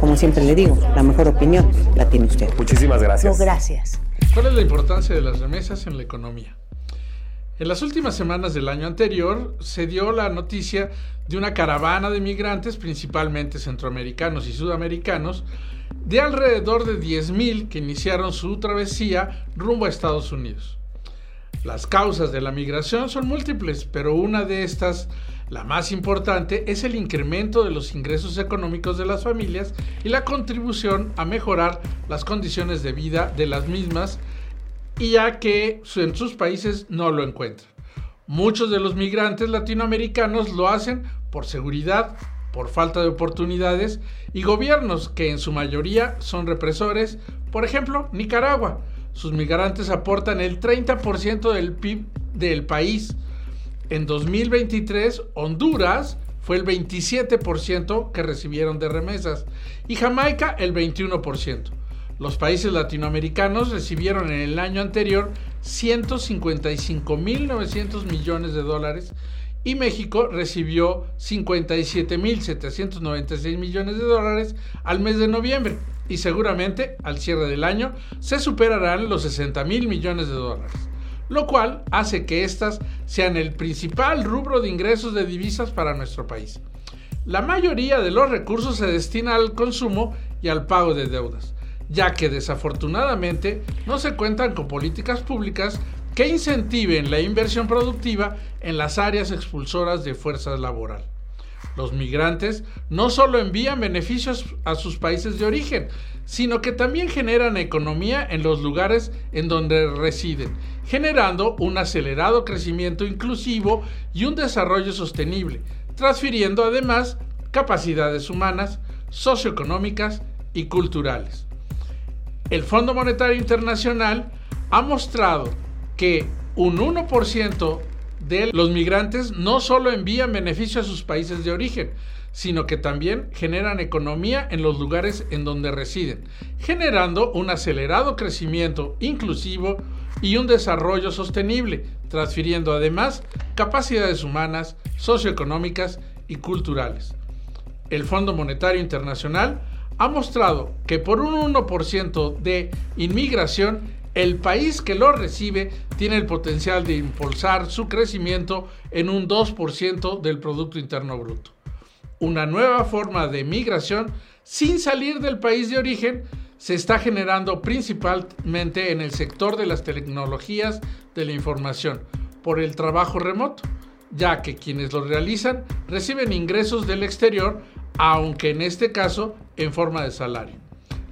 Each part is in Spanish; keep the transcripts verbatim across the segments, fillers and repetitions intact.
Como siempre le digo, la mejor opinión la tiene usted. Muchísimas gracias. No, gracias. ¿Cuál es la importancia de las remesas en la economía? En las últimas semanas del año anterior se dio la noticia de una caravana de migrantes, principalmente centroamericanos y sudamericanos, de alrededor de diez mil que iniciaron su travesía rumbo a Estados Unidos. Las causas de la migración son múltiples, pero una de estas, la más importante, es el incremento de los ingresos económicos de las familias y la contribución a mejorar las condiciones de vida de las mismas, y ya que en sus países no lo encuentran. Muchos de los migrantes latinoamericanos lo hacen por seguridad, por falta de oportunidades y gobiernos que en su mayoría son represores. Por ejemplo, Nicaragua. Sus migrantes aportan el treinta por ciento del P I B del país. En dos mil veintitrés, Honduras fue el veintisiete por ciento que recibieron de remesas y Jamaica el veintiuno por ciento. Los países latinoamericanos recibieron en el año anterior ciento cincuenta y cinco mil novecientos millones de dólares y México recibió cincuenta y siete mil setecientos noventa y seis millones de dólares al mes de noviembre, y seguramente al cierre del año se superarán los sesenta mil millones de dólares. Lo cual hace que estas sean el principal rubro de ingresos de divisas para nuestro país. La mayoría de los recursos se destina al consumo y al pago de deudas, ya que desafortunadamente no se cuentan con políticas públicas que incentiven la inversión productiva en las áreas expulsoras de fuerza laboral. Los migrantes no solo envían beneficios a sus países de origen, sino que también generan economía en los lugares en donde residen, generando un acelerado crecimiento inclusivo y un desarrollo sostenible, transfiriendo además capacidades humanas, socioeconómicas y culturales. El Fondo Monetario Internacional ha mostrado que un uno por ciento de los migrantes no solo envían beneficio a sus países de origen, sino que también generan economía en los lugares en donde residen, generando un acelerado crecimiento inclusivo y un desarrollo sostenible, transfiriendo además capacidades humanas, socioeconómicas y culturales. El Fondo Monetario Internacional ha mostrado que por un uno por ciento de inmigración, el país que lo recibe tiene el potencial de impulsar su crecimiento en un dos por ciento del Producto Interno Bruto. Una nueva forma de migración sin salir del país de origen se está generando principalmente en el sector de las tecnologías de la información por el trabajo remoto, ya que quienes lo realizan reciben ingresos del exterior, aunque en este caso en forma de salario.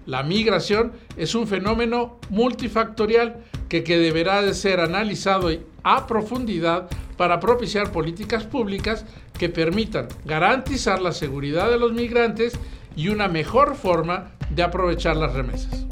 La migración es un fenómeno multifactorial que, que deberá de ser analizado a profundidad para propiciar políticas públicas que permitan garantizar la seguridad de los migrantes y una mejor forma de aprovechar las remesas.